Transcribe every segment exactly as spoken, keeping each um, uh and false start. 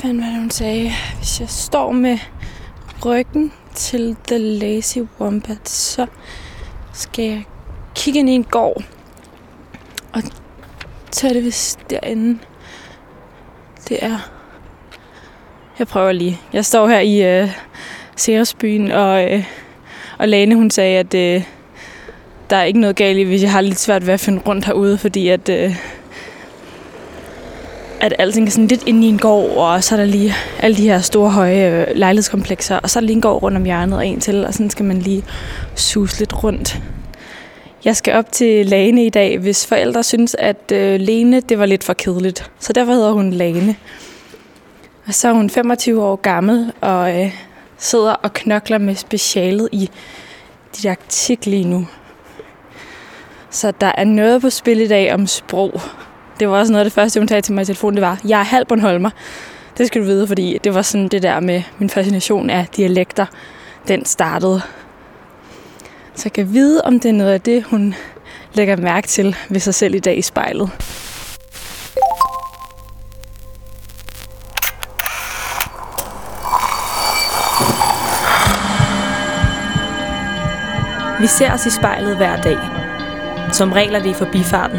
Hvad var det, hun sagde? Hvis jeg står med ryggen til The Lazy Wombat, så skal jeg kigge ind i en gård. Og så er det vist derinde. Det er... Jeg prøver lige. Jeg står her i øh, Segersbyen, og, øh, og Lene, hun sagde, at øh, der er ikke noget galt i, hvis jeg har lidt svært ved at finde rundt herude, fordi at... Øh, at alting er sådan lidt inde i en gård, og så er der lige alle de her store, høje lejlighedskomplekser, og så er der lige en gård rundt om hjørnet og en til, og sådan skal man lige suse lidt rundt. Jeg skal op til Lene i dag, hvis forældre synes, at øh, Lene, det var lidt for kedeligt. Så derfor hedder hun Lene. Og så er hun femogtyve år gammel, og øh, sidder og knokler med specialet i didaktik lige nu. Så der er noget på spil i dag om sprog. Det var også noget af det første, hun sagde til mig i telefonen, det var, jeg er halv bornholmer. Det skal du vide, fordi det var sådan det der med min fascination af dialekter, den startede. Så jeg kan vide, om det er noget af det, hun lægger mærke til ved sig selv i dag i spejlet. Vi ser os i spejlet hver dag. Som regel er det i forbifarten.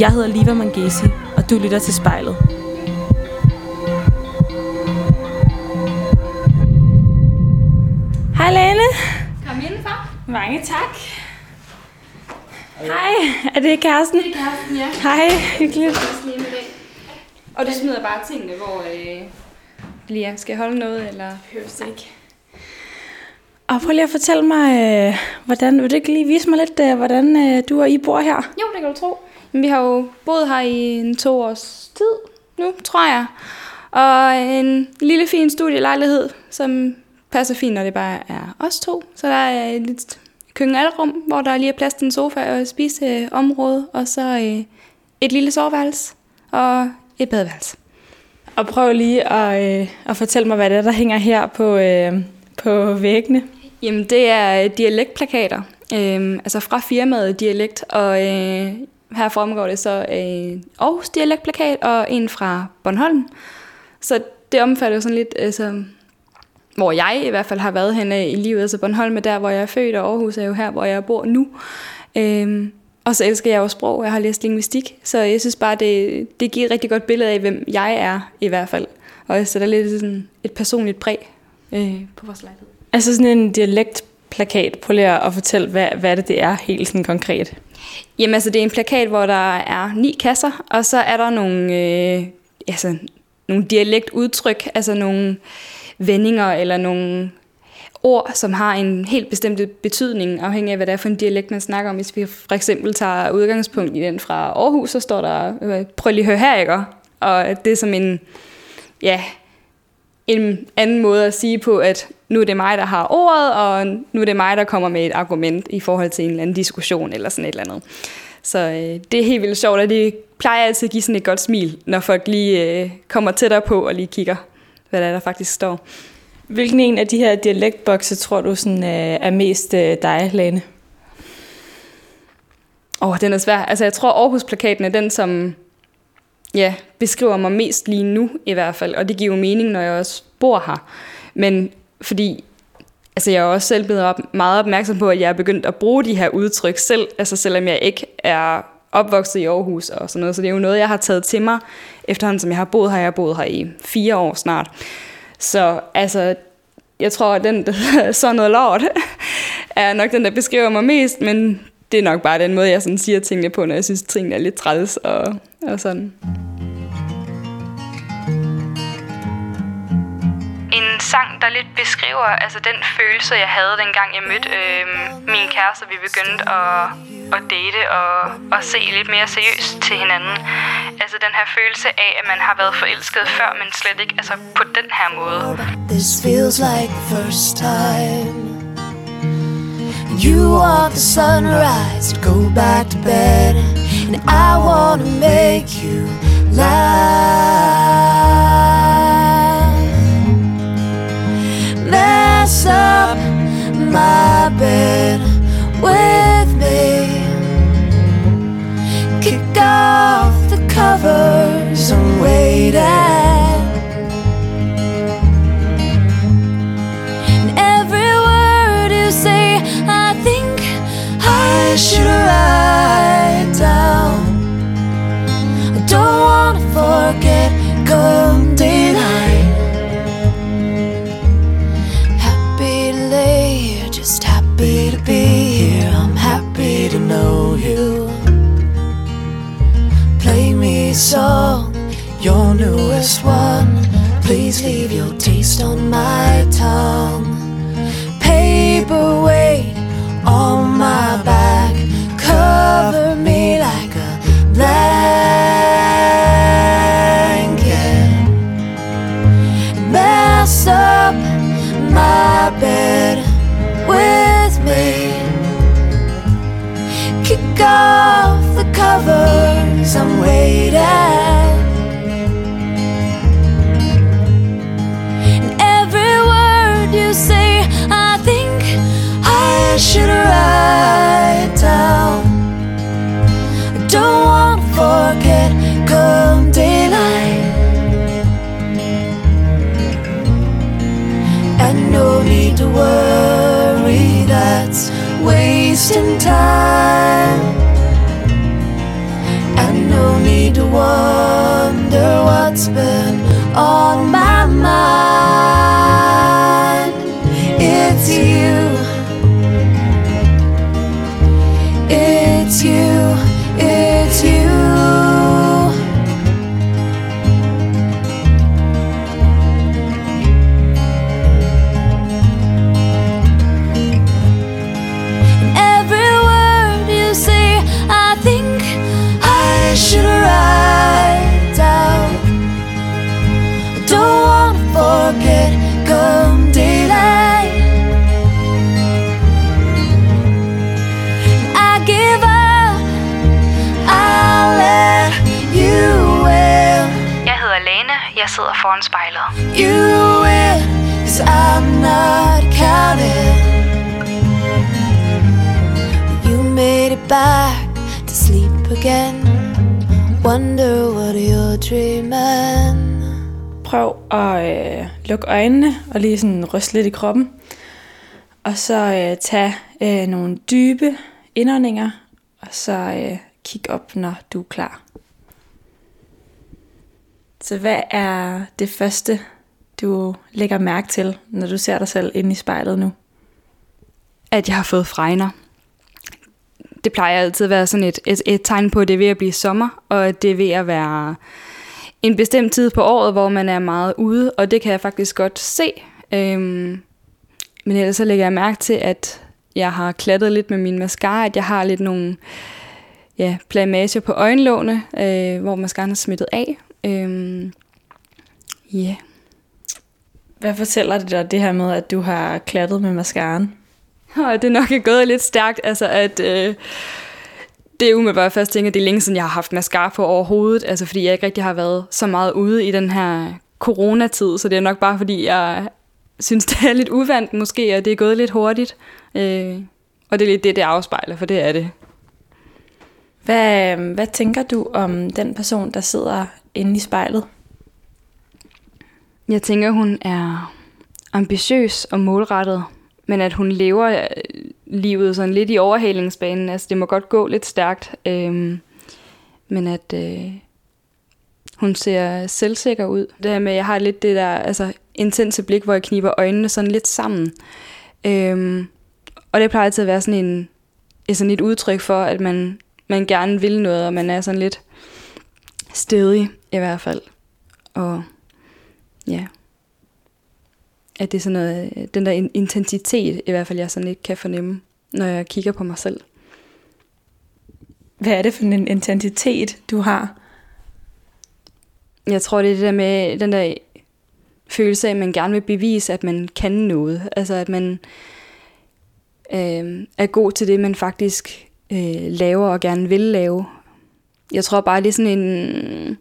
Jeg hedder Liva Mangesi, og du lytter til Spejlet. Hej Lene. Kom indenfor. Mange tak. Hej. Hej, er det kæresten? Det er kæresten, ja. Hej, hyggeligt. Og du smider bare tingene, hvor øh, Lea skal holde noget, eller høres ikke. Og prøv lige at fortælle mig, øh, hvordan, vil du ikke lige vise mig lidt, øh, hvordan øh, du og I bor her? Jo, det kan du tro. Vi har jo boet her i en to års tid nu, tror jeg. Og en lille fin studielejlighed, som passer fint, når det bare er os to. Så der er et lidt køkken-alrum, hvor der lige er plads til en sofa og spiseområde. Og så et lille soveværelse og et badeværelse. Og prøv lige at, øh, at fortælle mig, hvad det er, der hænger her på, øh, på væggene. Jamen, det er dialektplakater. Øh, altså fra firmaet Dialekt og... Øh, Her fremgår det så en Aarhus dialektplakat og en fra Bornholm. Så det omfatter jo sådan lidt, altså, hvor jeg i hvert fald har været henne i livet. Altså Bornholm er der, hvor jeg er født, og Aarhus er jo her, hvor jeg bor nu. Øhm, og så elsker jeg jo sprog, jeg har læst lingvistik, så jeg synes bare, det, det giver et rigtig godt billede af, hvem jeg er i hvert fald. Og jeg sætter lidt sådan et personligt præg øh, på vores lejlighed. Altså sådan en dialektplakat, prøv lige at fortælle, hvad, hvad det, det er helt sådan konkret. Jamen altså, det er en plakat, hvor der er ni kasser, og så er der nogle, øh, altså, nogle dialektudtryk, altså nogle vendinger eller nogle ord, som har en helt bestemt betydning, afhængig af, hvad det er for en dialekt, man snakker om. Hvis vi for eksempel tager udgangspunkt i den fra Aarhus, så står der, prøv lige at høre her, ikke? Og det er som en, ja, en anden måde at sige på, at nu er det mig, der har ordet, og nu er det mig, der kommer med et argument i forhold til en eller anden diskussion eller sådan et eller andet. Så øh, det er helt vildt sjovt, og det plejer altid at give sådan et godt smil, når folk lige øh, kommer tættere på og lige kigger, hvad der, er, der faktisk står. Hvilken en af de her dialektbokse tror du sådan, øh, er mest øh, dig, Lene? Åh, oh, den er svær. Altså, jeg tror, Aarhus-plakaten er den, som... Ja, beskriver mig mest lige nu i hvert fald, og det giver jo mening, når jeg også bor her. Men fordi, altså jeg er også selv blevet op, meget opmærksom på, at jeg er begyndt at bruge de her udtryk selv, altså selvom jeg ikke er opvokset i Aarhus og sådan noget, så det er jo noget, jeg har taget til mig, efterhånden som jeg har boet her, jeg har boet her i fire år snart. Så altså, jeg tror, at den, der så noget lort, er nok den, der beskriver mig mest, men det er nok bare den måde, jeg sådan siger tingene på, når jeg synes, tingene er lidt træls og, og sådan. En sang, der lidt beskriver altså den følelse, jeg havde dengang jeg mødte øh, min kæreste. Vi begyndte at, at date og at se lidt mere seriøst til hinanden. Altså den her følelse af, at man har været forelsket før, men slet ikke altså på den her måde. This feels like the first time. You are the sunrise, go back to bed. And I wanna make you laugh. Mess up my bed with me. Kicked off the covers and waited. And every word you say, I think I should write down. I don't want to forget. Come daylight. Happy to be here, I'm happy to know you. Play me a song, your newest one. Please leave your taste on my tongue. Paperweight on my back, cover me like a blanket. Mess up my bed with me. Kick off the covers, I'm waiting. And every word you say, I think I should write down. I don't want to forget come daylight. And no need to worry, that's wasting time. And no need to wonder what's been on my mind. It's you, it's you, it's you. Jeg sidder foran spejlet. You win, 'cause I'm not counting. You made it back to sleep again. Wonder what you're dreaming. Prøv at øh, lukke øjnene og lige sådan ryste lidt i kroppen. Og så øh, tag øh, nogle dybe indåndinger. Og så øh, kig op, når du er klar. Så hvad er det første, du lægger mærke til, når du ser dig selv inde i spejlet nu? At jeg har fået fregner. Det plejer altid at være sådan et, et, et tegn på, at det er ved at blive sommer, og det er ved at være en bestemt tid på året, hvor man er meget ude, og det kan jeg faktisk godt se. Øhm, men ellers så lægger jeg mærke til, at jeg har klattet lidt med min mascara, at jeg har lidt nogle ja, plamager på øjenlågene, øh, hvor mascaraen er smittet af. Øhm, yeah. Hvad fortæller det dig, det her med, at du har klattet med mascaraen? Oh, det er nok gået lidt stærkt, altså at øh, det er umiddelbart først tænker, at det er længe siden, jeg har haft mascara på overhovedet, altså fordi jeg ikke rigtig har været så meget ude i den her coronatid, så det er nok bare fordi, jeg synes, det er lidt uvant måske, og det er gået lidt hurtigt, øh, og det er lidt det, det afspejler, for det er det. Hvad, hvad tænker du om den person, der sidder inde i spejlet? Jeg tænker, hun er ambitiøs og målrettet, men at hun lever livet sådan lidt i overhalingsbanen. Altså, det må godt gå lidt stærkt, øh, men at øh, hun ser selvsikker ud. Det her med, jeg har lidt det der altså, intense blik, hvor jeg kniber øjnene sådan lidt sammen. Øh, og det plejer altid at være sådan, en, sådan et udtryk for, at man, man gerne vil noget, og man er sådan lidt stedig i hvert fald. Og ja, at det er sådan noget, den der intensitet, i hvert fald jeg sådan ikke kan fornemme, når jeg kigger på mig selv. Hvad er det for en intensitet, du har? Jeg tror, det er det der med den der følelse af, at man gerne vil bevise, at man kan noget. Altså, at man øh, er god til det, man faktisk øh, laver og gerne vil lave. Jeg tror bare, det er sådan en,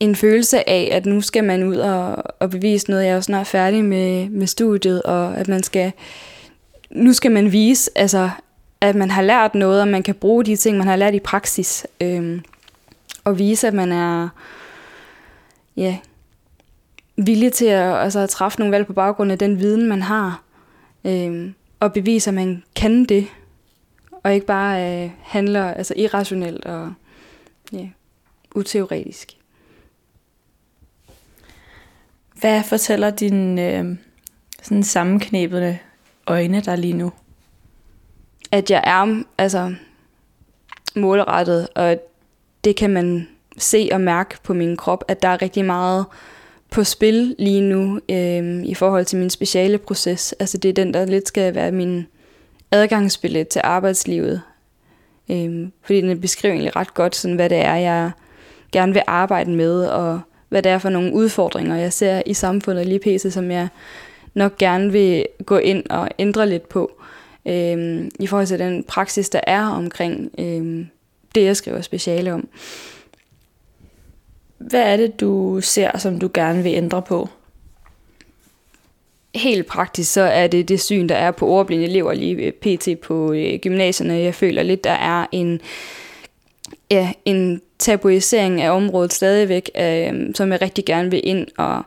en følelse af, at nu skal man ud og, og bevise noget. Jeg er jo snart færdig med, med studiet, og at man skal, nu skal man vise, altså, at man har lært noget, og man kan bruge de ting, man har lært i praksis. Øh, og vise, at man er ja, villig til at, altså, at træffe nogle valg på baggrund af den viden, man har. Øh, og bevise, at man kan det. Og ikke bare øh, handler altså, irrationelt og ja, uteoretisk. Hvad fortæller dine øh, sådan sammenknebede øjne der lige nu? At jeg er altså, målrettet, og det kan man se og mærke på min krop, at der er rigtig meget på spil lige nu øh, i forhold til min speciale proces. Altså det er den, der lidt skal være min adgangsbillet til arbejdslivet. Øh, fordi den beskriver egentlig ret godt, sådan, hvad det er, jeg gerne vil arbejde med, og hvad det er for nogle udfordringer, jeg ser i samfundet lige pt, som jeg nok gerne vil gå ind og ændre lidt på. Øh, I forhold til den praksis, der er omkring øh, det, jeg skriver speciale om. Hvad er det, du ser, som du gerne vil ændre på? Helt praktisk, så er det det syn, der er på ordblinde elever lige pt på gymnasierne. Jeg føler lidt, der er en, ja, en tabuisering af området stadigvæk, øh, som jeg rigtig gerne vil ind og,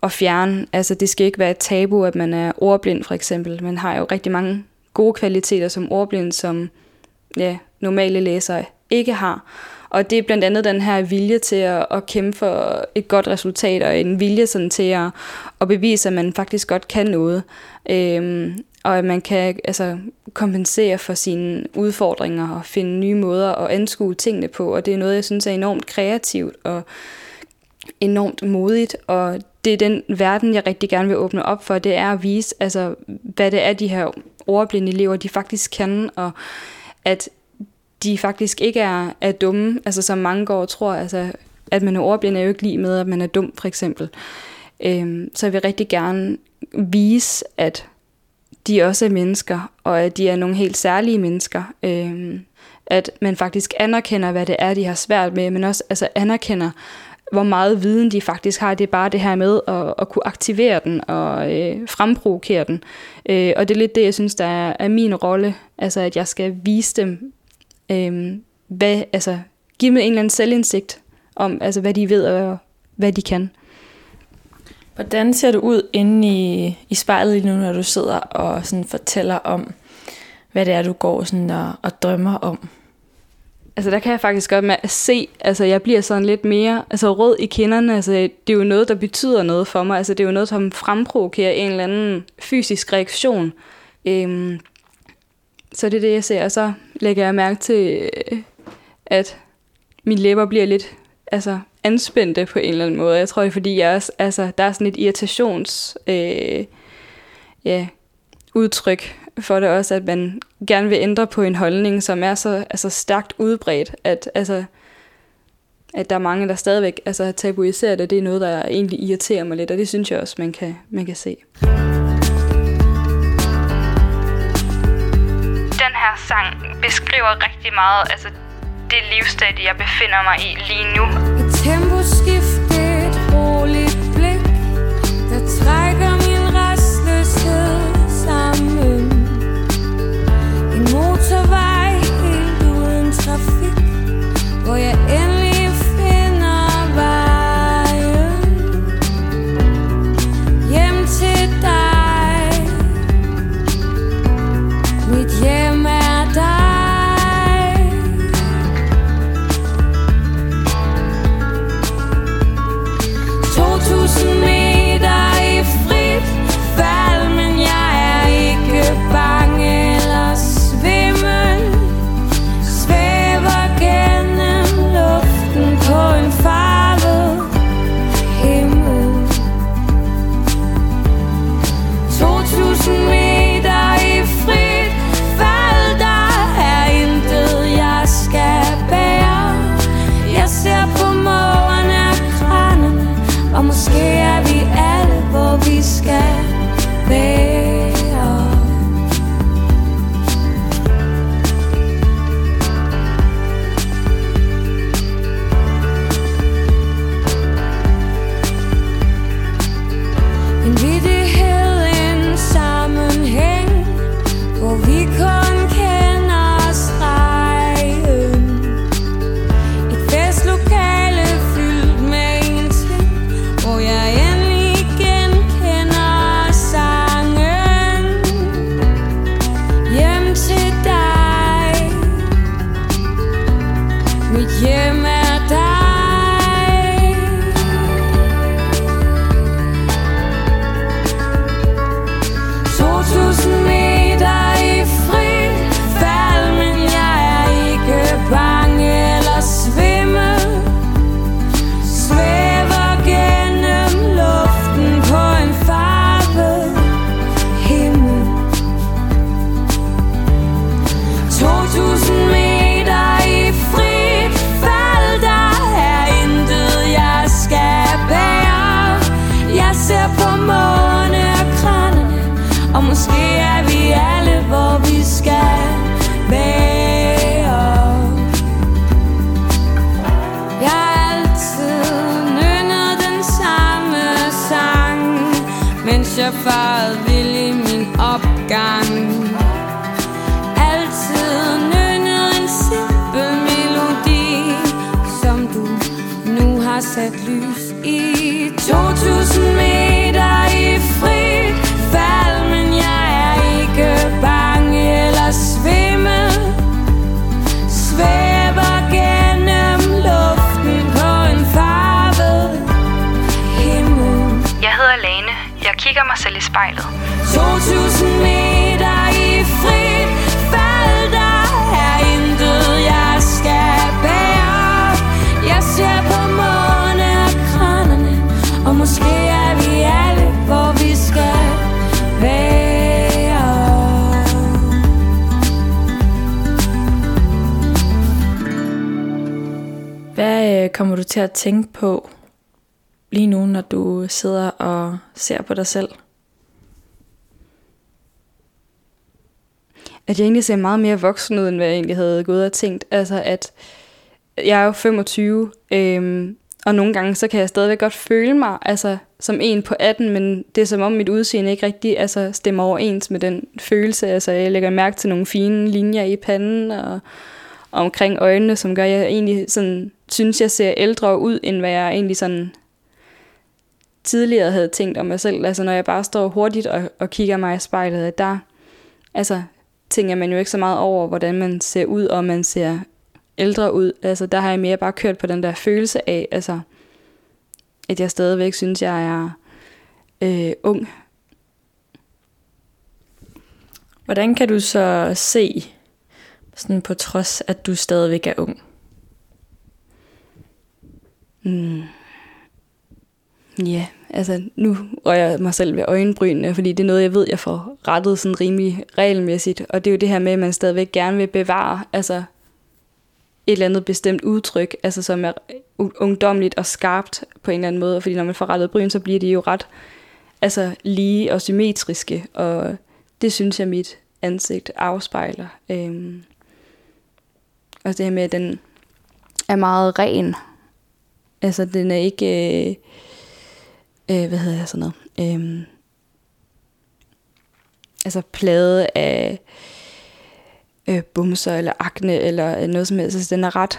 og fjerne. Altså, det skal ikke være et tabu, at man er ordblind, for eksempel. Man har jo rigtig mange gode kvaliteter som ordblind, som ja, normale læsere ikke har. Og det er blandt andet den her vilje til at, at kæmpe for et godt resultat, og en vilje sådan til at, at bevise, at man faktisk godt kan noget. Øhm, og at man kan altså, kompensere for sine udfordringer og finde nye måder at anskue tingene på. Og det er noget, jeg synes er enormt kreativt og enormt modigt. Og det er den verden, jeg rigtig gerne vil åbne op for. Det er at vise, altså, hvad det er, de her ordblinde elever, de faktisk kan, og at de faktisk ikke er, er dumme, altså som mange går og tror, altså, at man er ordblind er jo ikke lig med, at man er dum, for eksempel. Øhm, så jeg vil rigtig gerne vise, at de også er mennesker, og at de er nogle helt særlige mennesker. Øhm, at man faktisk anerkender, hvad det er, de har svært med, men også altså, anerkender, hvor meget viden de faktisk har. Det er bare det her med at, at kunne aktivere den og øh, fremprovokere den. Øh, og det er lidt det, jeg synes, der er, er min rolle, altså at jeg skal vise dem, Øhm, hvad, altså, give dem en eller anden selvindsigt om, altså, hvad de ved og hvad de kan. Hvordan ser du ud inde i, i spejlet lige nu, når du sidder og sådan fortæller om, hvad det er, du går sådan og, og drømmer om? Altså, der kan jeg faktisk godt med at se, altså, jeg bliver sådan lidt mere altså, rød i kinderne. Altså, det er jo noget, der betyder noget for mig. Altså, det er jo noget, som fremprovokerer en eller anden fysisk reaktion. Øhm, Så det er det, jeg ser, og så lægger jeg mærke til, at mine læber bliver lidt altså, anspændte på en eller anden måde. Jeg tror, det er, fordi jeg også, altså, der er sådan et irritations øh, ja, udtryk for det også, at man gerne vil ændre på en holdning, som er så altså, stærkt udbredt, at, altså, at der er mange, der stadigvæk altså, tabuiserer det. Det er noget, der egentlig irriterer mig lidt, og det synes jeg også, man kan, man kan se. Sang beskriver rigtig meget altså det livsstadie, jeg befinder mig i lige nu. Et temposkifte, et roligt blik, der trækker min restløshed sammen. En motorvej helt uden trafik, hvor jeg endelig finder vejen hjem til dig. Mit hjem er dig. faret vild i min opgang. Altid nynnet en simpel melodi, som du nu har sat lys i. to tusind meter i fri fald, men jeg er ikke bange eller svimmel. Svæver gennem luften på en farvet himmel. Jeg hedder Lene. Jeg kigger mig selv i spejlet. to tusind meter i fri fald, der er intet jeg skal bære. Jeg ser på måne og kranerne, og måske er vi alle, hvor vi skal være. Hvad kommer du til at tænke på lige nu, når du sidder og ser på dig selv? At jeg egentlig ser meget mere voksen ud, end hvad jeg egentlig havde gået og tænkt. Altså at jeg er jo femogtyve, øhm, og nogle gange så kan jeg stadigvæk godt føle mig altså, som en på atten, men det er som om mit udseende ikke rigtig altså, stemmer overens med den følelse. Altså jeg lægger mærke til nogle fine linjer i panden og omkring øjnene, som gør, at jeg egentlig sådan, synes, jeg ser ældre ud, end hvad jeg egentlig sådan tidligere havde tænkt om mig selv. Altså, når jeg bare står hurtigt og, og kigger mig i spejlet, der altså, tænker man jo ikke så meget over, hvordan man ser ud, og man ser ældre ud. Altså, der har jeg mere bare kørt på den der følelse af, altså, at jeg stadigvæk synes, jeg er øh, ung. Hvordan kan du så se, sådan på trods, at du stadigvæk er ung? Ja, mm. yeah, altså nu rører jeg mig selv ved øjenbrynene, fordi det er noget, jeg ved, jeg får rettet sådan rimelig regelmæssigt. Og det er jo det her med, at man stadigvæk gerne vil bevare altså, et eller andet bestemt udtryk, altså som er ungdomligt og skarpt på en eller anden måde. Fordi når man får rettet bryn, så bliver de jo ret altså, lige og symmetriske. Og det synes jeg, mit ansigt afspejler. Øhm. Og det her med, at den er meget ren. Altså, den er ikke, øh, øh, hvad hedder jeg sådan noget, øhm, altså plade af øh, bumser eller akne eller noget som helst. Altså, den er ret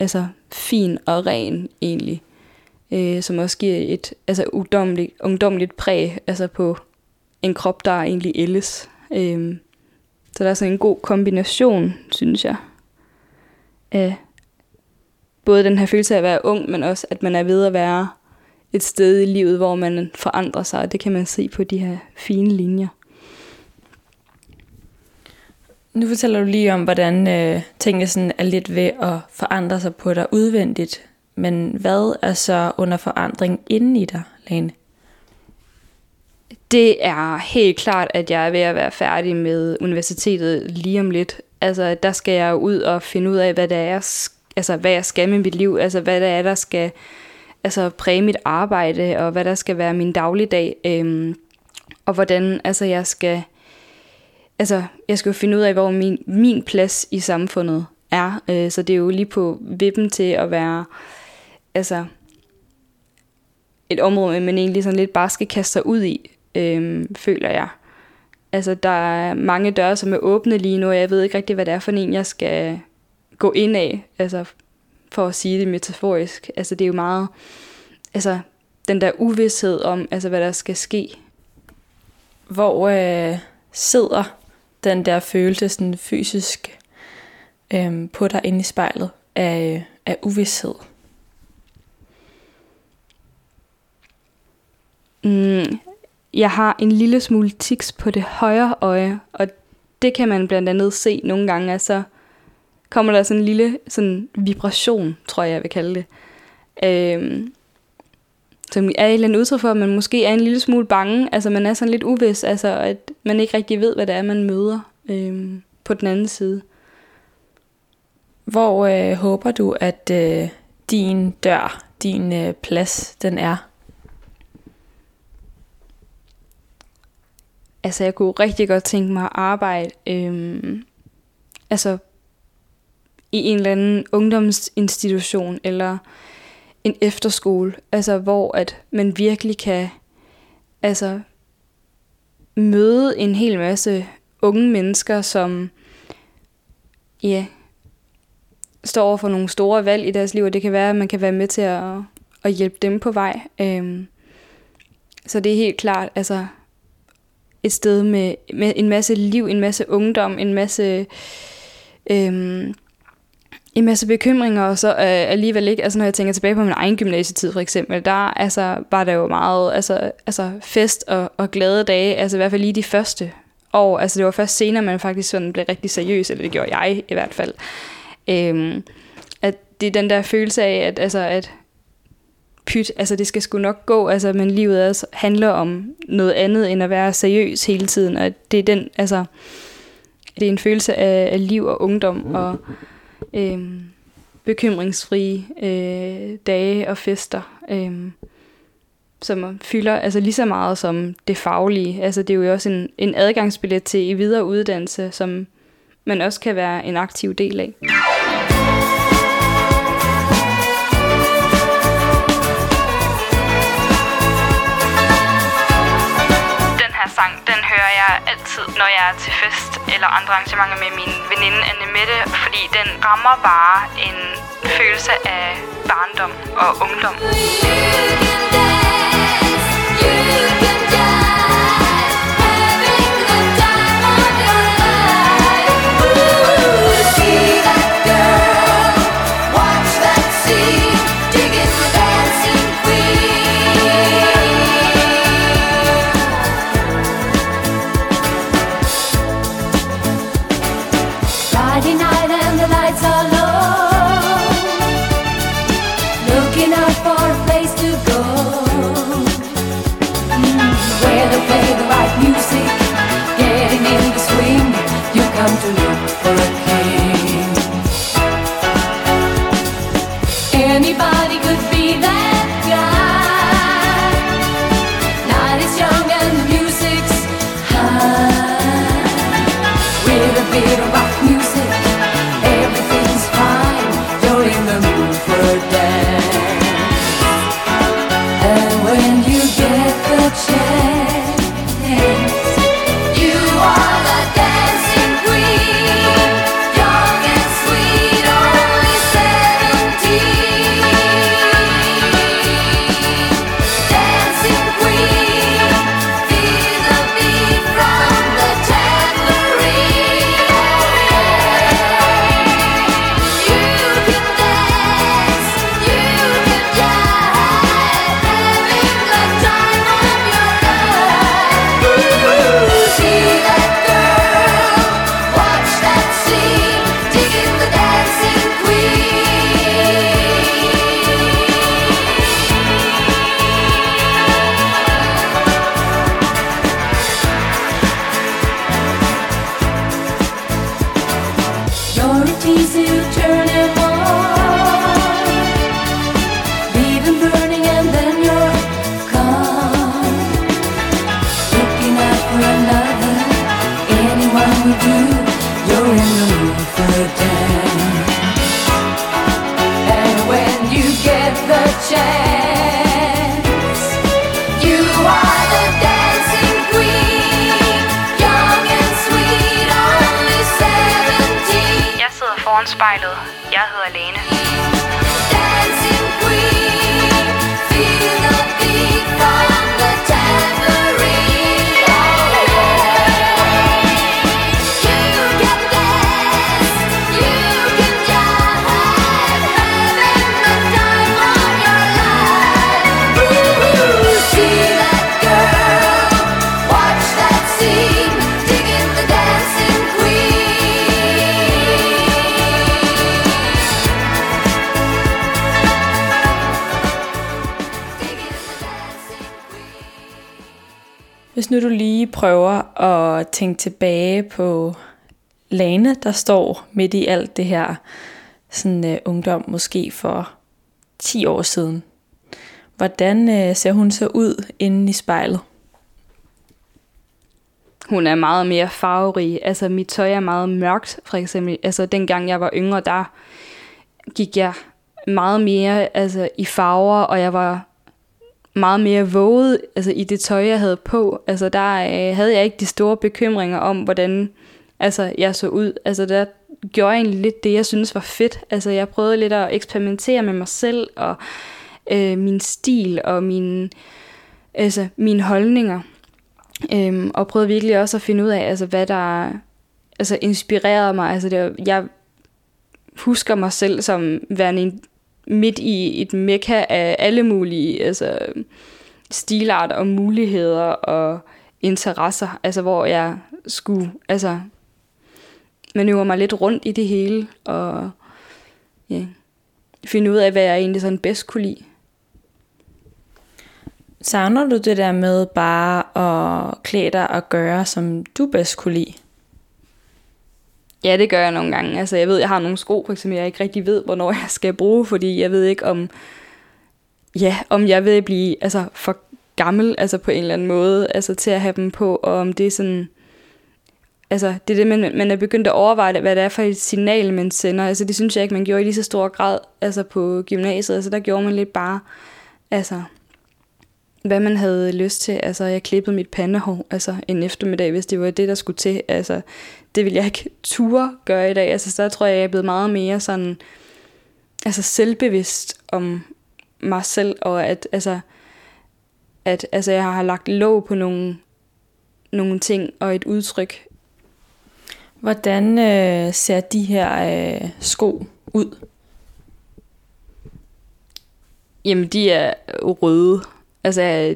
altså, fin og ren egentlig, øh, som også giver et altså, ungdomligt, ungdomligt præg altså, på en krop, der egentlig ældes. Øh, så der er sådan en god kombination, synes jeg, af både den her følelse af at være ung, men også at man er ved at være et sted i livet, hvor man forandrer sig, og det kan man se på de her fine linjer. Nu fortæller du lige om, hvordan øh, tingene sådan er lidt ved at forandre sig på dig udvendigt, men hvad er så under forandring inden i dig, Lene? Det er helt klart, at jeg er ved at være færdig med universitetet lige om lidt. Altså, der skal jeg ud og finde ud af, hvad det er, jeg skal. Altså, hvad jeg skal med mit liv, altså hvad der er, der skal altså, præge mit arbejde, og hvad der skal være min dagligdag, øhm, og hvordan altså, jeg skal altså, jeg skal jo finde ud af, hvor min, min plads i samfundet er, øh, så det er jo lige på vippen til at være altså, et område, man egentlig sådan lidt bare skal kaste sig ud i, øh, føler jeg. Altså, der er mange døre, som er åbne lige nu, og jeg ved ikke rigtig, hvad det er for en, jeg skal gå ind af, altså for at sige det metaforisk. Altså det er jo meget, altså den der uvished om, altså hvad der skal ske. Hvor øh, sidder den der følelse sådan fysisk øh, på dig inde i spejlet af, af uvished? Mm, jeg har en lille smule tiks på det højre øje, og det kan man blandt andet se nogle gange, altså kommer der sådan en lille sådan vibration, tror jeg, jeg vil kalde det. Øhm, som er et eller andet udtryk for, at man måske er en lille smule bange. Altså, man er sådan lidt uvis. Altså, at man ikke rigtig ved, hvad det er, man møder øhm, på den anden side. Hvor øh, håber du, at øh, din dør, din øh, plads, den er? Altså, jeg kunne rigtig godt tænke mig at arbejde. Øhm, altså... i en eller anden ungdomsinstitution eller en efterskole, altså hvor at man virkelig kan altså møde en hel masse unge mennesker, som ja, står over for nogle store valg i deres liv, og det kan være, at man kan være med til at, at hjælpe dem på vej. Øhm, så det er helt klart altså et sted med, med en masse liv, en masse ungdom, en masse... Øhm, en masse bekymringer, og så øh, alligevel ikke, altså når jeg tænker tilbage på min egen gymnasietid for eksempel, der altså, var der jo meget altså, altså fest og, og glade dage, altså i hvert fald lige de første år, altså det var først senere, man faktisk sådan blev rigtig seriøs, eller det gjorde jeg i hvert fald. Øhm, at det er den der følelse af, at, altså, at pyt, altså det skal sgu nok gå, altså, men livet altså handler om noget andet, end at være seriøs hele tiden, og det er den, altså, det er en følelse af, af liv og ungdom, og Øhm, bekymringsfrie øh, dage og fester, øhm, som fylder altså lige så meget som det faglige. Altså det er jo også en, en adgangsbillet til i videre uddannelse, som man også kan være en aktiv del af. Den her sang, den hører jeg altid, når jeg er til fest eller andre arrangementer med min veninde Anne Mette, fordi den rammer bare en følelse af barndom og ungdom. Spejlet. Jeg hedder Lene. Hvis nu du lige prøver at tænke tilbage på Lene, der står midt i alt det her sådan, uh, ungdom, måske for ti år siden. Hvordan uh, ser hun så ud inde i spejlet? Hun er meget mere farverig. Altså mit tøj er meget mørkt, for eksempel. Altså dengang jeg var yngre, der gik jeg meget mere altså, i farver, og jeg var meget mere våget altså i det tøj, jeg havde på. Altså der øh, havde jeg ikke de store bekymringer om, hvordan altså, jeg så ud. Altså der gjorde jeg egentlig lidt det, jeg synes var fedt. Altså jeg prøvede lidt at eksperimentere med mig selv og øh, min stil og mine, altså, mine holdninger. Øh, og prøvede virkelig også at finde ud af, altså, hvad der altså, inspirerede mig. Altså, det var, jeg husker mig selv som værende en midt i et mekka af alle mulige altså, stilarter og muligheder og interesser, altså hvor jeg skulle altså, manøvre mig lidt rundt i det hele og ja, finde ud af, hvad jeg egentlig sådan bedst kunne lide. Savner du det der med bare at klæde dig og gøre, som du bedst kunne lide? Ja, det gør jeg nogle gange. Altså, jeg ved, jeg har nogle sko, for eksempel, jeg ikke rigtig ved, hvornår jeg skal bruge, fordi jeg ved ikke, om, ja, om jeg vil blive altså, for gammel altså, på en eller anden måde altså, til at have dem på, og om det er sådan... Altså, det er det, man, man er begyndt at overveje, hvad det er for et signal, man sender. Altså, det synes jeg ikke, man gjorde i lige så stor grad altså, på gymnasiet. Altså, der gjorde man lidt bare, altså, hvad man havde lyst til. Altså, jeg klippede mit pandehår altså, en eftermiddag, hvis det var det, der skulle til. Altså... Det vil jeg ikke ture gøre i dag. Altså, så tror jeg, jeg er blevet meget mere sådan, altså, selvbevidst om mig selv, og at, altså, at altså, jeg har lagt låg på nogle, nogle ting og et udtryk. Hvordan øh, ser de her øh, sko ud? Jamen, de er røde. Altså,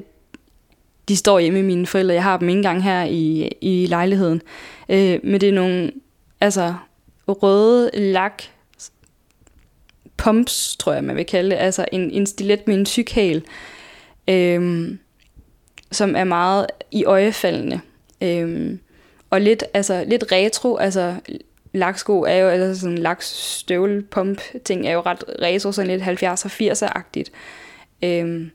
de står hjemme i mine forældre. Jeg har dem ikke engang her i, i lejligheden. Øh, men det er nogle altså, røde lak pumps, tror jeg, man vil kalde det. Altså en, en stilet med en tyk hæl, øh, som er meget i øjefaldende. Øh, og lidt, altså, lidt retro. Altså laksko er jo, altså sådan laksstøvlepump-ting er jo ret retro, sådan lidt halvfjerdser-firser-agtigt. Øh,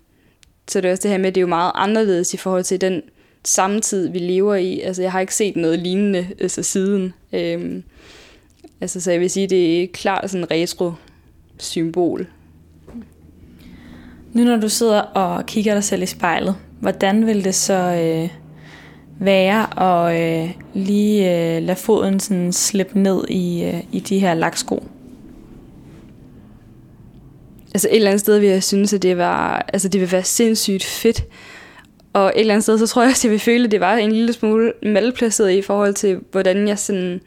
Så det er også det her med, at det er jo meget anderledes i forhold til den samtid, vi lever i. Altså, jeg har ikke set noget lignende altså, siden. Øhm, altså, så jeg vil sige, det er klart sådan et retro-symbol. Nu når du sidder og kigger dig selv i spejlet, hvordan vil det så øh, være at øh, lige øh, lade foden sådan slippe ned i, øh, i de her laksko? Altså et eller andet sted vil jeg synes, at det, var, altså det vil være sindssygt fedt. Og et eller andet sted, så tror jeg også, at jeg vil føle, at det var en lille smule malplaceret i forhold til, hvordan jeg sådan,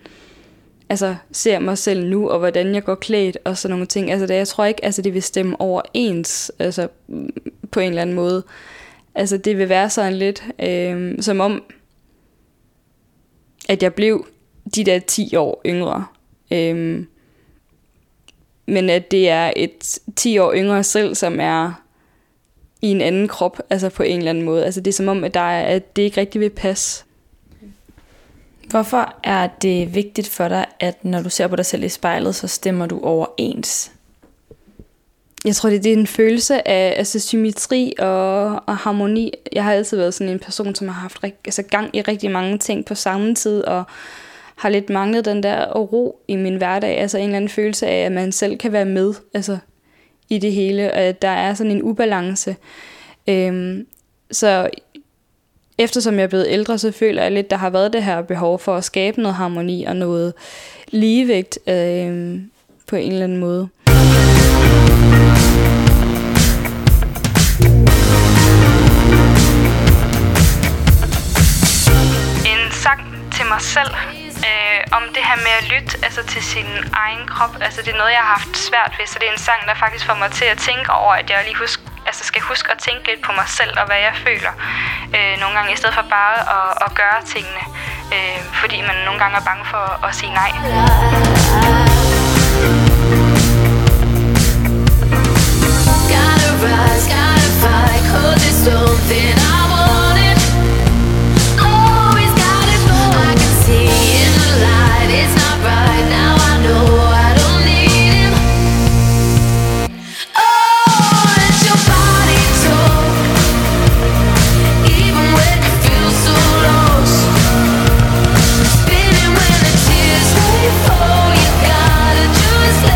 altså, ser mig selv nu, og hvordan jeg går klædt og sådan nogle ting. Altså det, jeg tror ikke, altså, det vil stemme overens altså, på en eller anden måde. Altså det vil være sådan lidt øh, som om, at jeg blev de der ti år yngre. Øh, Men at det er et ti år yngre selv, som er i en anden krop, altså på en eller anden måde. Altså det er som om, at, der er, at det ikke rigtig vil passe. Hvorfor er det vigtigt for dig, at når du ser på dig selv i spejlet, så stemmer du overens? Jeg tror, det er en følelse af altså, symmetri og, og harmoni. Jeg har altid været sådan en person, som har haft altså, gang i rigtig mange ting på samme tid, og har lidt manglet den der ro i min hverdag, altså en eller anden følelse af, at man selv kan være med altså, i det hele, og at der er sådan en ubalance. Øhm, så eftersom jeg er blevet ældre, så føler jeg lidt, der har været det her behov for at skabe noget harmoni og noget ligevægt øhm, på en eller anden måde. En sang til mig selv. Om det her med at lytte altså, til sin egen krop, altså det er noget, jeg har haft svært ved, så det er en sang, der faktisk får mig til at tænke over, at jeg lige husk, altså, skal huske at tænke lidt på mig selv og hvad jeg føler øh, nogle gange, i stedet for bare at, at gøre tingene, øh, fordi man nogle gange er bange for at, at sige nej. Gotta rise, gotta fight, hold this own thing I want it. Always got it, I can see. It's not right now, I know I don't need him. Oh, let your body talk, even when you feel so lost. Spinning when the tears they fall, you gotta do it.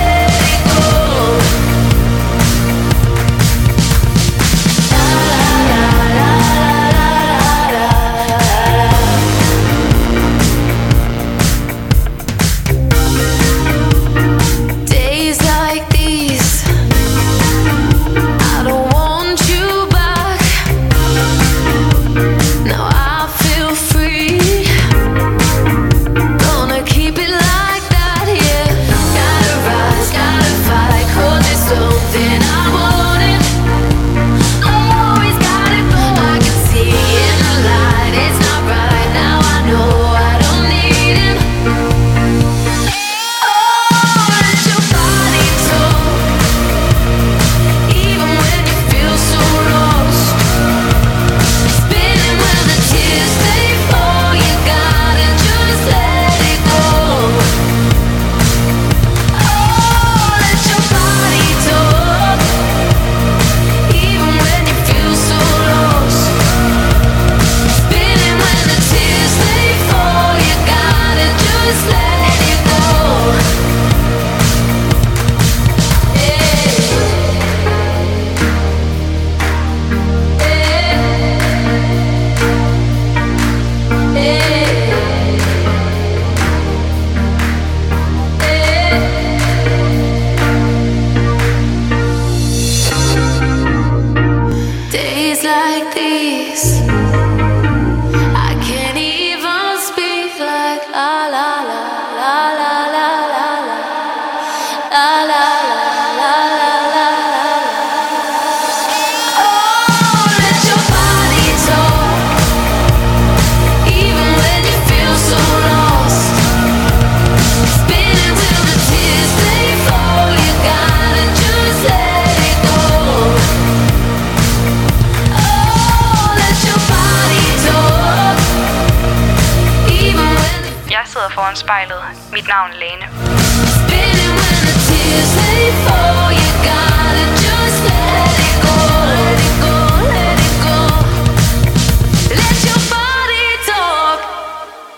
sidder foran spejlet. Mit navn er Lene.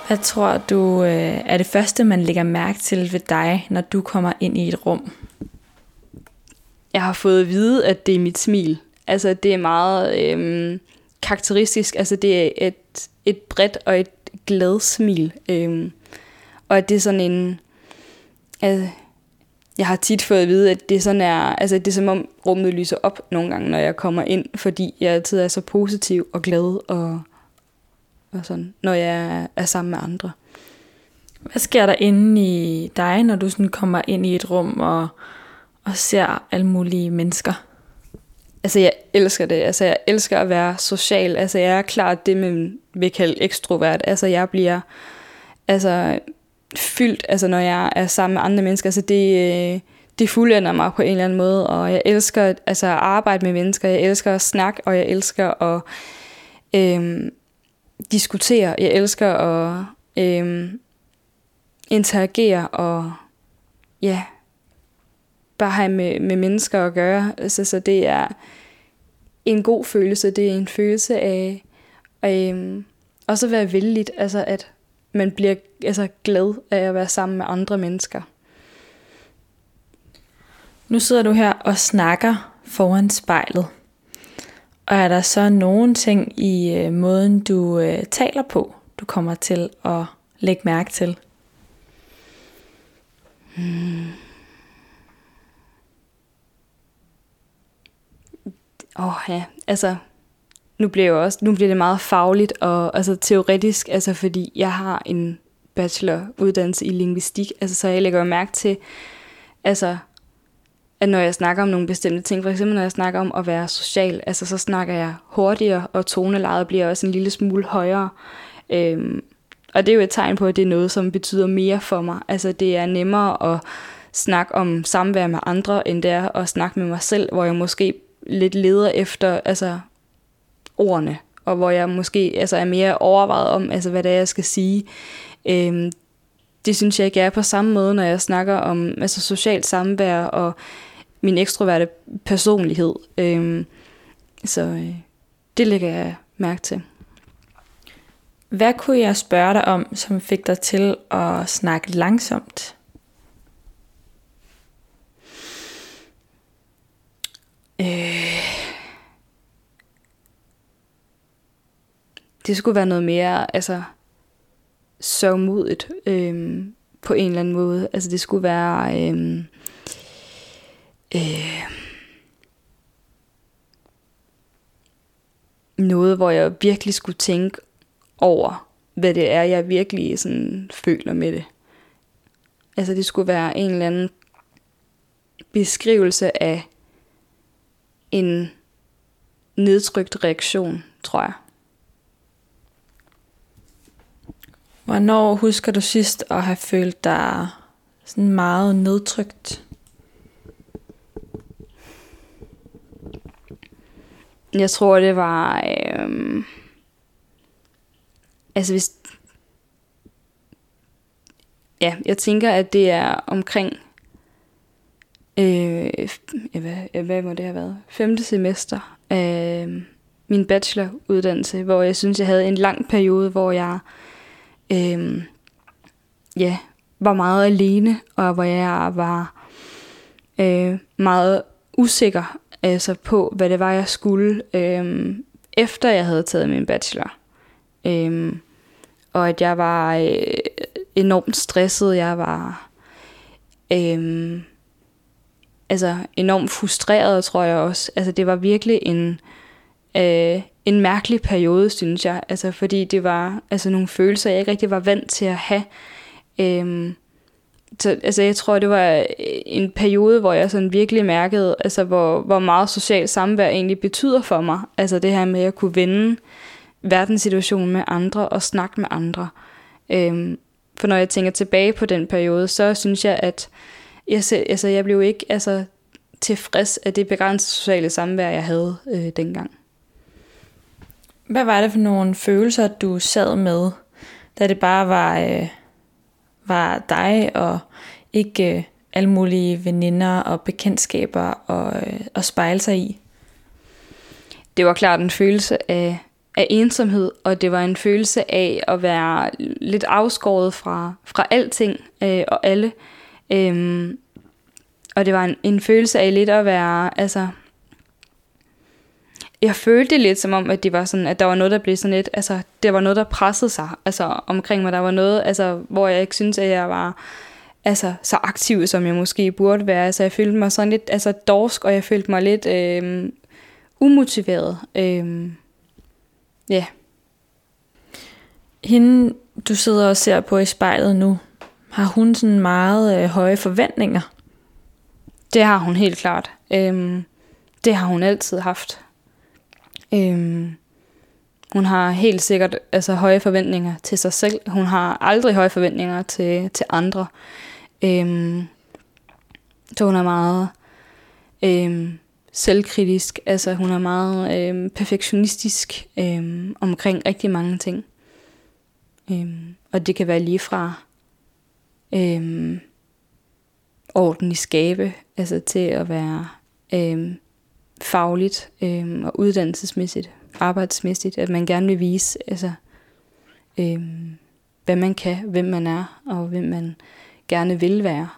Hvad tror du er det første, man lægger mærke til ved dig, når du kommer ind i et rum? Jeg har fået at vide, at det er mit smil. Altså, det er meget øhm, karakteristisk. Altså, det er et, et bredt og et glad smil. Øhm, og at det er sådan en... Altså, jeg har tit fået at vide, at det sådan er... Altså, det er som om rummet lyser op nogle gange, når jeg kommer ind, fordi jeg altid er så positiv og glad, og, og sådan, når jeg er sammen med andre. Hvad sker der inde i dig, når du sådan kommer ind i et rum og... og ser alle mulige mennesker? Altså, jeg elsker det. Altså, jeg elsker at være social. Altså, jeg er klart det, man vil kalde ekstrovert. Altså, jeg bliver altså fyldt, altså, når jeg er sammen med andre mennesker. Altså, det, det fuldender mig på en eller anden måde. Og jeg elsker altså, at arbejde med mennesker. Jeg elsker at snakke, og jeg elsker at øhm, diskutere. Jeg elsker at øhm, interagere og... ja... bare have med, med mennesker at gøre. Altså, så det er en god følelse. Det er en følelse af øhm, også at være vellidt. Altså, at man bliver altså, glad af at være sammen med andre mennesker. Nu sidder du her og snakker foran spejlet. Og er der så nogen ting i øh, måden, du øh, taler på, du kommer til at lægge mærke til? Hmm. Åh oh, ja, altså nu bliver også nu bliver det meget fagligt og altså teoretisk, altså fordi jeg har en bacheloruddannelse i lingvistik, altså så jeg lægger jo mærke til, altså at når jeg snakker om nogle bestemte ting, for eksempel når jeg snakker om at være social, altså så snakker jeg hurtigere og tonelejet bliver også en lille smule højere, øhm, og det er jo et tegn på, at det er noget, som betyder mere for mig. Altså det er nemmere at snakke om samvær med andre, end det er at snakke med mig selv, hvor jeg måske lidt leder efter altså ordene, og hvor jeg måske altså er mere overvejet om, altså hvad det er, jeg skal sige. Øhm, det synes jeg ikke er på samme måde, når jeg snakker om altså socialt samvær og min ekstroverte personlighed. Øhm, så øh, det lægger jeg mærke til. Hvad kunne jeg spørge dig om, som fik dig til at snakke langsomt? Det skulle være noget mere altså sørgmodigt øhm, på en eller anden måde. Altså det skulle være øhm, øh, noget, hvor jeg virkelig skulle tænke over, hvad det er, jeg virkelig sådan føler med det. Altså det skulle være en eller anden beskrivelse af en nedtrykt reaktion, tror jeg. Hvornår husker du sidst at have følt dig sådan meget nedtrykt? Jeg tror, det var... Øh... Altså hvis... Ja, jeg tænker, at det er omkring... Øh... Hvad, hvad må det have været? Femte semester af min bacheloruddannelse, hvor jeg synes, jeg havde en lang periode, hvor jeg... Øhm, ja, var meget alene, og hvor jeg var øh, meget usikker altså på, hvad det var, jeg skulle, øh, efter jeg havde taget min bachelor. Øh, og at jeg var øh, enormt stresset, jeg var øh, altså enormt frustreret, tror jeg også. Altså det var virkelig en... Øh, en mærkelig periode, synes jeg, altså fordi det var altså nogle følelser, jeg ikke rigtig var vant til at have. Øhm, så, altså jeg tror, det var en periode, hvor jeg sådan virkelig mærkede, altså hvor, hvor meget socialt samvær egentlig betyder for mig. Altså det her med at kunne vende verdenssituationen med andre og snakke med andre. Øhm, for når jeg tænker tilbage på den periode, så synes jeg, at jeg, altså, jeg blev ikke altså, tilfreds af det begrænsede sociale samvær, jeg havde øh, dengang. Hvad var det for nogle følelser, du sad med, da det bare var, øh, var dig og ikke øh, alle mulige veninder og bekendtskaber og, øh, og spejle sig i? Det var klart en følelse af, af ensomhed, og det var en følelse af at være lidt afskåret fra, fra alting øh, og alle. Øhm, og det var en, en følelse af lidt at være, altså... Jeg følte lidt som om, at det var sådan, at der var noget, der blev sådan lidt, altså, der var noget, der pressede sig, altså, omkring mig, der var noget, altså, hvor jeg ikke syntes, at jeg var, altså, så aktiv, som jeg måske burde være, altså, jeg følte mig sådan lidt, altså, dorsk, og jeg følte mig lidt øh, umotiveret, ja. Øh, yeah. Hende, du sidder og ser på i spejlet nu, har hun sådan meget øh, høje forventninger? Det har hun helt klart, øh, det har hun altid haft. Øhm, hun har helt sikkert altså høje forventninger til sig selv. Hun har aldrig høje forventninger til, til andre. Øhm, så hun er meget øhm, selvkritisk. Altså hun er meget øhm, perfektionistisk øhm, omkring rigtig mange ting. Øhm, og det kan være lige fra øhm, orden i skabe, altså til at være øhm, fagligt øh, og uddannelsesmæssigt, arbejdsmæssigt, at man gerne vil vise, altså, øh, hvad man kan, hvem man er, og hvem man gerne vil være.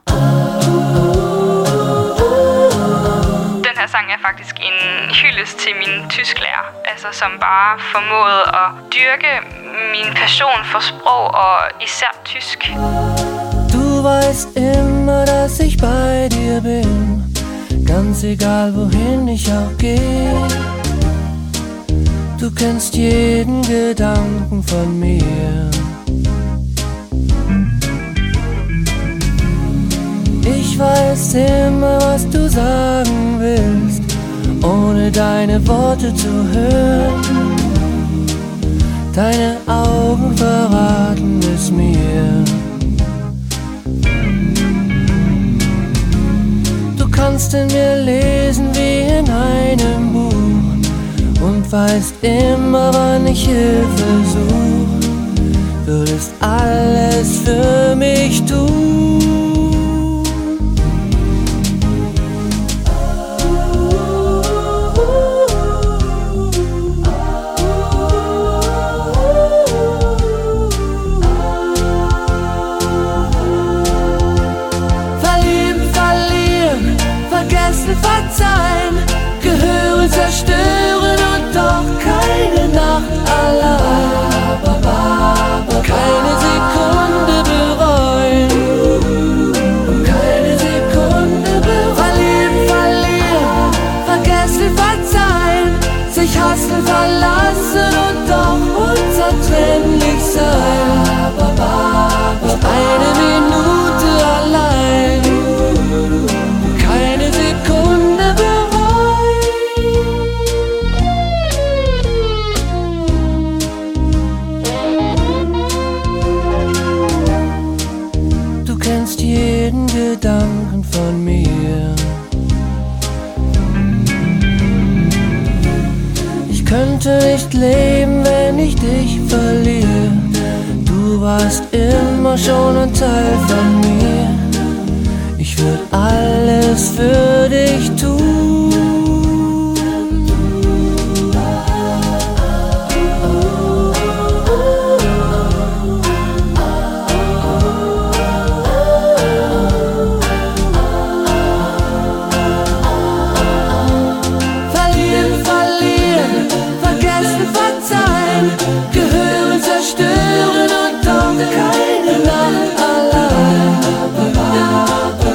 Den her sang er faktisk en hyldest til min tysklærer, altså, som bare formåede at dyrke min passion for sprog, og især tysk. Du weißt immer, dass ich bei dir bin. Ganz egal wohin ich auch gehe, du kennst jeden Gedanken von mir. Ich weiß immer, was du sagen willst, ohne deine Worte zu hören. Deine Augen verraten es mir. Du kannst in mir lesen wie in einem Buch und weißt immer, wann ich Hilfe such. Würdest alles für mich tun. Verlieben, verlieren, vergessen, verzeihen, gehören, zerstören und doch keine Nacht allein. Keine Sekunde bereuen. Keine Sekunde bereuen. Verlieben, verlieren, vergessen, verzeihen, sich hassen, verlassen und doch unzertrennlich sein. Nicht eine Minute allein. Gedanken von mir. Ich könnte nicht leben, wenn ich dich verliere. Du warst immer schon ein Teil von mir. Ich würde alles für dich tun.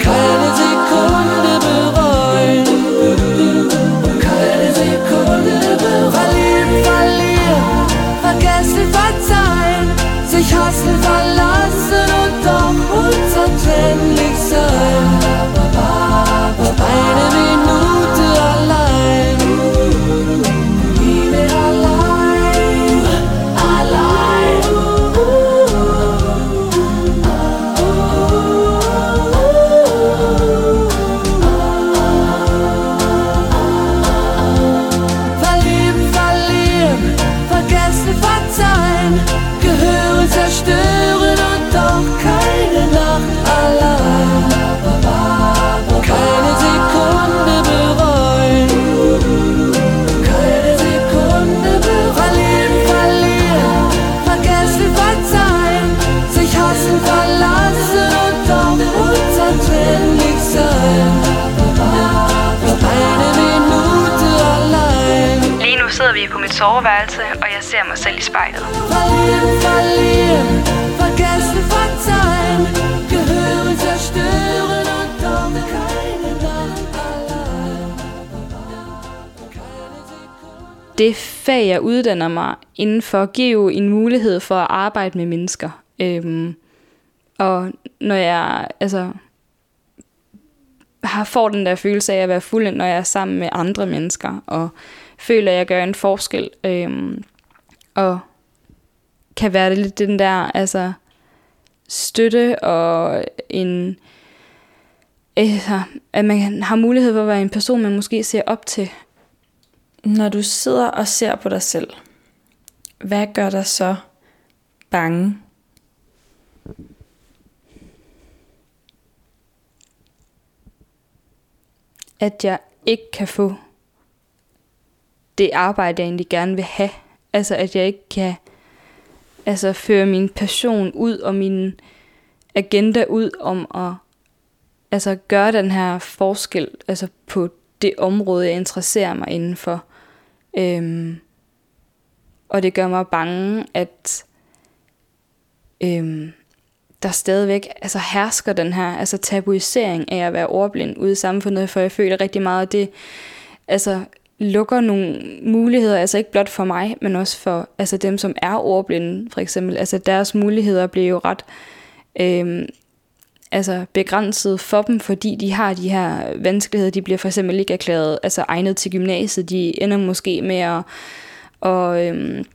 Keine Sekunde bereuen. på mit soveværelse, og jeg ser mig selv i spejlet. Det fag, jeg uddanner mig indenfor, giver jo en mulighed for at arbejde med mennesker. Øhm, og når jeg altså, har får den der følelse af at være fuld, når jeg er sammen med andre mennesker, og føler, at jeg gør en forskel, øhm, og kan være lidt den der altså, støtte og en... Altså, at man har mulighed for at være en person, man måske ser op til. Når du sidder og ser på dig selv, hvad gør dig så bange? At jeg ikke kan få det arbejde, jeg egentlig gerne vil have. Altså at jeg ikke kan altså, føre min passion ud og min agenda ud om at altså, gøre den her forskel altså, på det område, jeg interesserer mig indenfor. Øhm, og det gør mig bange, at øhm, der stadigvæk altså, hersker den her altså, tabuisering af at være ordblind ude i samfundet, for jeg føler rigtig meget, at det altså, lukker nogle muligheder, altså ikke blot for mig, men også for altså, dem, som er ordblinde, for eksempel. Altså deres muligheder bliver jo ret... Øhm, altså begrænset for dem, fordi de har de her vanskeligheder. De bliver for eksempel ikke erklæret altså egnet til gymnasiet. De ender måske med at, og, øhm,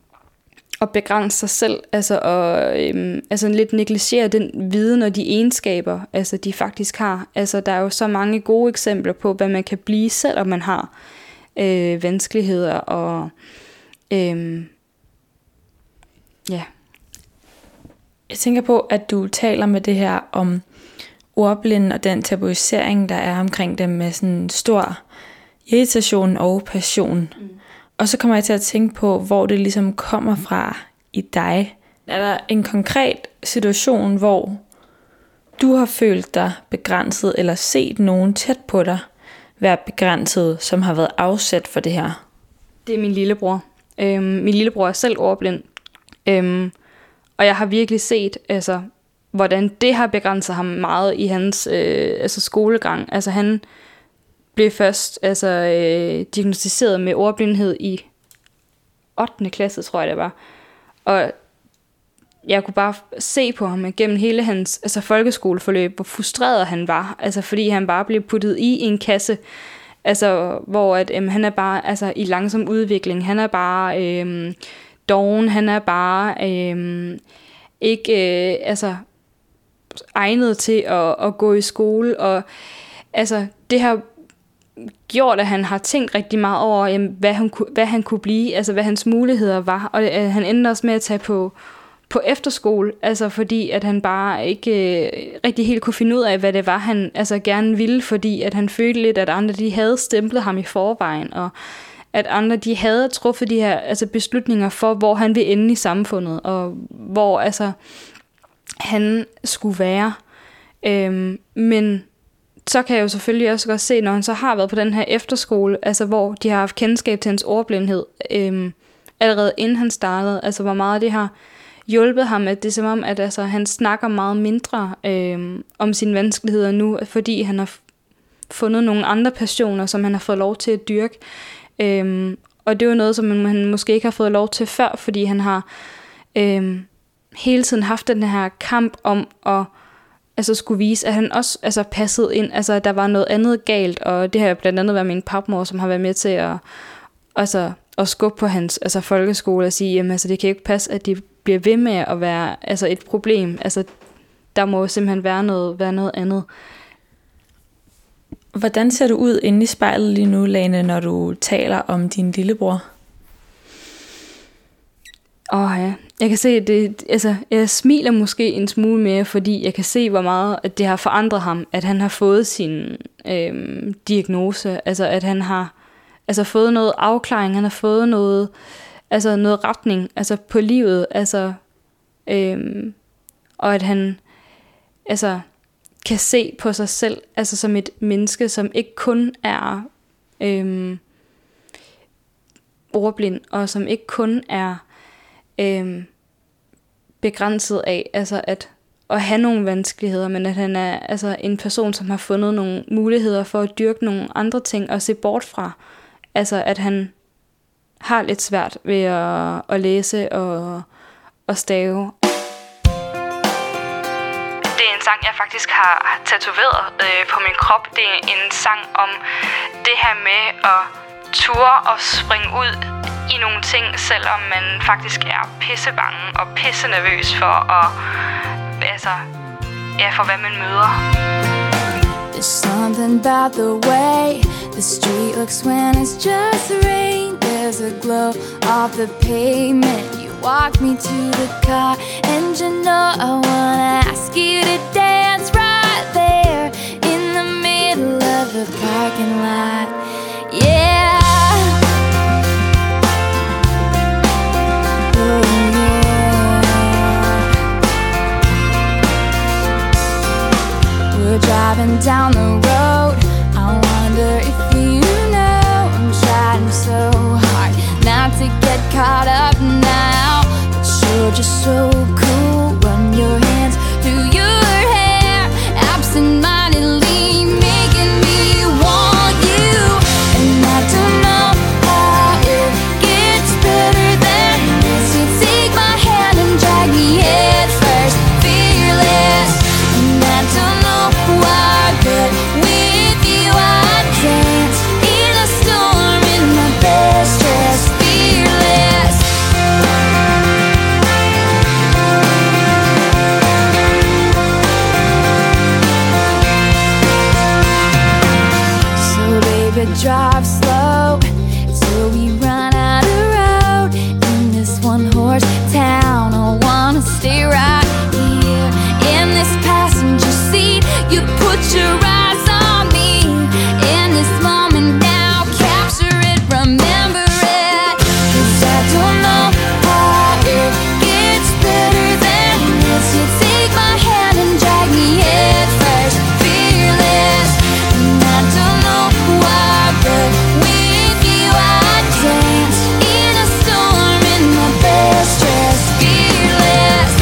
at begrænse sig selv, altså, og, øhm, altså lidt negligere den viden og de egenskaber, altså, de faktisk har. Altså, der er jo så mange gode eksempler på, hvad man kan blive, selvom man har øh, vanskeligheder. Og, øhm, ja. Jeg tænker på, at du taler med det her om ordblinde og den tabuisering, der er omkring dem, med sådan en stor irritation og passion. Mm. Og så kommer jeg til at tænke på, hvor det ligesom kommer fra i dig. Er der en konkret situation, hvor du har følt dig begrænset, eller set nogen tæt på dig være begrænset, som har været afsæt for det her? Det er min lillebror. Øhm, min lillebror er selv ordblind, øhm, og jeg har virkelig set... altså hvordan det har begrænset ham meget i hans øh, altså skolegang. Altså han blev først altså, øh, diagnosticeret med ordblindhed i ottende klasse, tror jeg det var. Og jeg kunne bare se på ham gennem hele hans altså, folkeskoleforløb, hvor frustreret han var. Altså fordi han bare blev puttet i en kasse, altså, hvor at, øh, han er bare altså, i langsom udvikling. Han er bare øh, doven, han er bare øh, ikke øh, altså... egnet til at, at gå i skole, og altså det har gjort, at han har tænkt rigtig meget over, jamen, hvad, han, hvad han kunne blive, altså hvad hans muligheder var, og øh, han endte også med at tage på, på efterskole, altså fordi at han bare ikke øh, rigtig helt kunne finde ud af, hvad det var, han altså gerne ville, fordi at han følte lidt, at andre de havde stemplet ham i forvejen, og at andre de havde truffet de her altså beslutninger for, hvor han ville ende i samfundet, og hvor altså han skulle være. Øhm, men så kan jeg jo selvfølgelig også godt se, når han så har været på den her efterskole, altså hvor de har haft kendskab til hans ordblindhed, øhm, allerede inden han startede, altså hvor meget det har hjulpet ham, at det er som om, at altså, han snakker meget mindre øhm, om sine vanskeligheder nu, fordi han har fundet nogle andre passioner, som han har fået lov til at dyrke. Øhm, og det er jo noget, som han måske ikke har fået lov til før, fordi han har... Øhm, hele tiden haft den her kamp om at altså skulle vise, at han også altså passede ind, altså at der var noget andet galt, og det har blandt andet været min papmor, som har været med til at, altså, at skubbe på hans altså folkeskole og sige, jamen altså det kan ikke passe, at de bliver ved med at være altså et problem, altså der må simpelthen være noget, være noget andet. Hvordan ser du ud inde i spejlet lige nu, Lene, når du taler om din lillebror? Åh oh, ja, jeg kan se, det, altså, jeg smiler måske en smule mere, fordi jeg kan se, hvor meget at det har forandret ham, at han har fået sin øhm, diagnose, altså at han har altså, fået noget afklaring, han har fået noget, altså, noget retning altså, på livet, altså, øhm, og at han altså, kan se på sig selv altså, som et menneske, som ikke kun er... Øhm, ordblind, og som ikke kun er øh, begrænset af altså at, at have nogle vanskeligheder, men at han er altså en person, som har fundet nogle muligheder for at dyrke nogle andre ting og se bort fra. Altså at han har lidt svært ved at, at læse og, og stave. Det er en sang, jeg faktisk har tatoveret øh, på min krop. Det er en sang om det her med at ture og springe ud i nogle ting, selvom man faktisk er pissebange og pissenervøs for, at, altså, ja, for hvad man møder. There's something about the way the street looks when it's just rain. There's a glow off the pavement. You walk me to the car, and you know I wanna ask you to dance right there in the middle of the parking lot. Yeah. We're driving down the road. I wonder if you know I'm trying so hard not to get caught up now. But you're just so cool. Run your hands through your hair, absentmindedly making me want you. And I don't know how it gets better than this. You take my hand and drag me head first, fearless. And I don't know why, but with you I dance in a storm in my best dress, fearless. So baby, drive slow till we run out of road. In this one horse town, I wanna stay right here in this passenger seat. You put your eyes on me in this moment now. Capture it, remember it. 'Cause I don't know how it gets better than this. You take my hand and drag me head first, fearless. And I don't know why, but with you I dance in a storm in my best dress, fearless.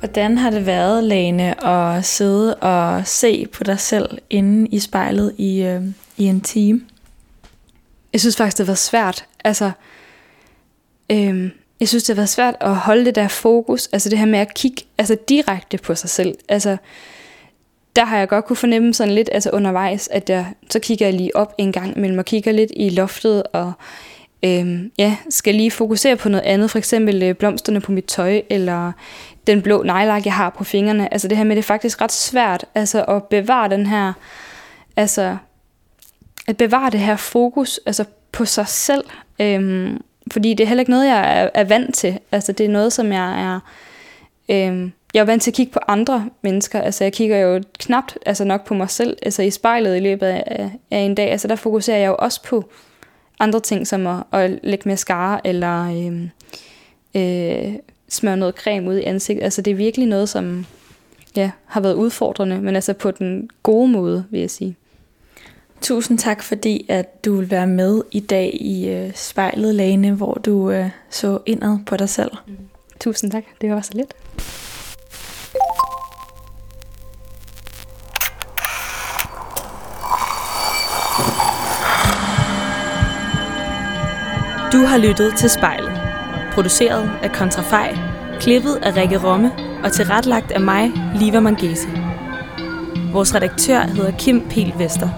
Hvordan har det været, Lene, at sidde og se på dig selv inde i spejlet i, øh, i en time? Jeg synes faktisk, det har været svært. Altså, øh, jeg synes, det har været svært at holde det der fokus, altså det her med at kigge altså direkte på sig selv. Altså, der har jeg godt kunne fornemme sådan lidt altså undervejs, at jeg, så kigger jeg lige op en gang imellem og kigger lidt i loftet og øh, ja, skal lige fokusere på noget andet. For eksempel blomsterne på mit tøj eller den blå neglelak, jeg har på fingrene. Altså det her med, det er faktisk ret svært altså at bevare den her, altså at bevare det her fokus altså på sig selv. Øhm, fordi det er heller ikke noget, jeg er, er vant til. Altså det er noget, som jeg er, øhm, jeg er vant til at kigge på andre mennesker. Altså, jeg kigger jo knapt altså nok på mig selv, altså i spejlet i løbet af, af en dag. Altså, der fokuserer jeg jo også på andre ting, som at, at lægge mascara eller øh, øh, smøre noget creme ud i ansigtet. Altså, det er virkelig noget, som ja, har været udfordrende, men altså på den gode måde, vil jeg sige. Tusind tak, fordi at du vil være med i dag i øh, spejlet, Lene, hvor du øh, så indad på dig selv. Mm. Tusind tak, det var så lidt. Du har lyttet til Spejlet. Produceret af Kontrafej, klippet af Rikke Romme og tilrettelagt af mig, Liva Mangesi. Vores redaktør hedder Kim Piel Vester.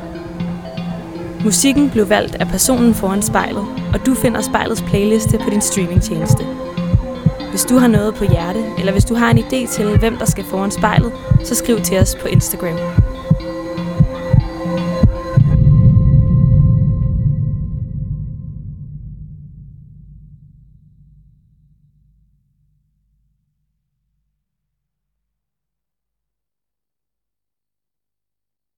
Musikken blev valgt af personen foran spejlet, og du finder Spejlets playliste på din streamingtjeneste. Hvis du har noget på hjerte, eller hvis du har en idé til, hvem der skal foran spejlet, så skriv til os på Instagram.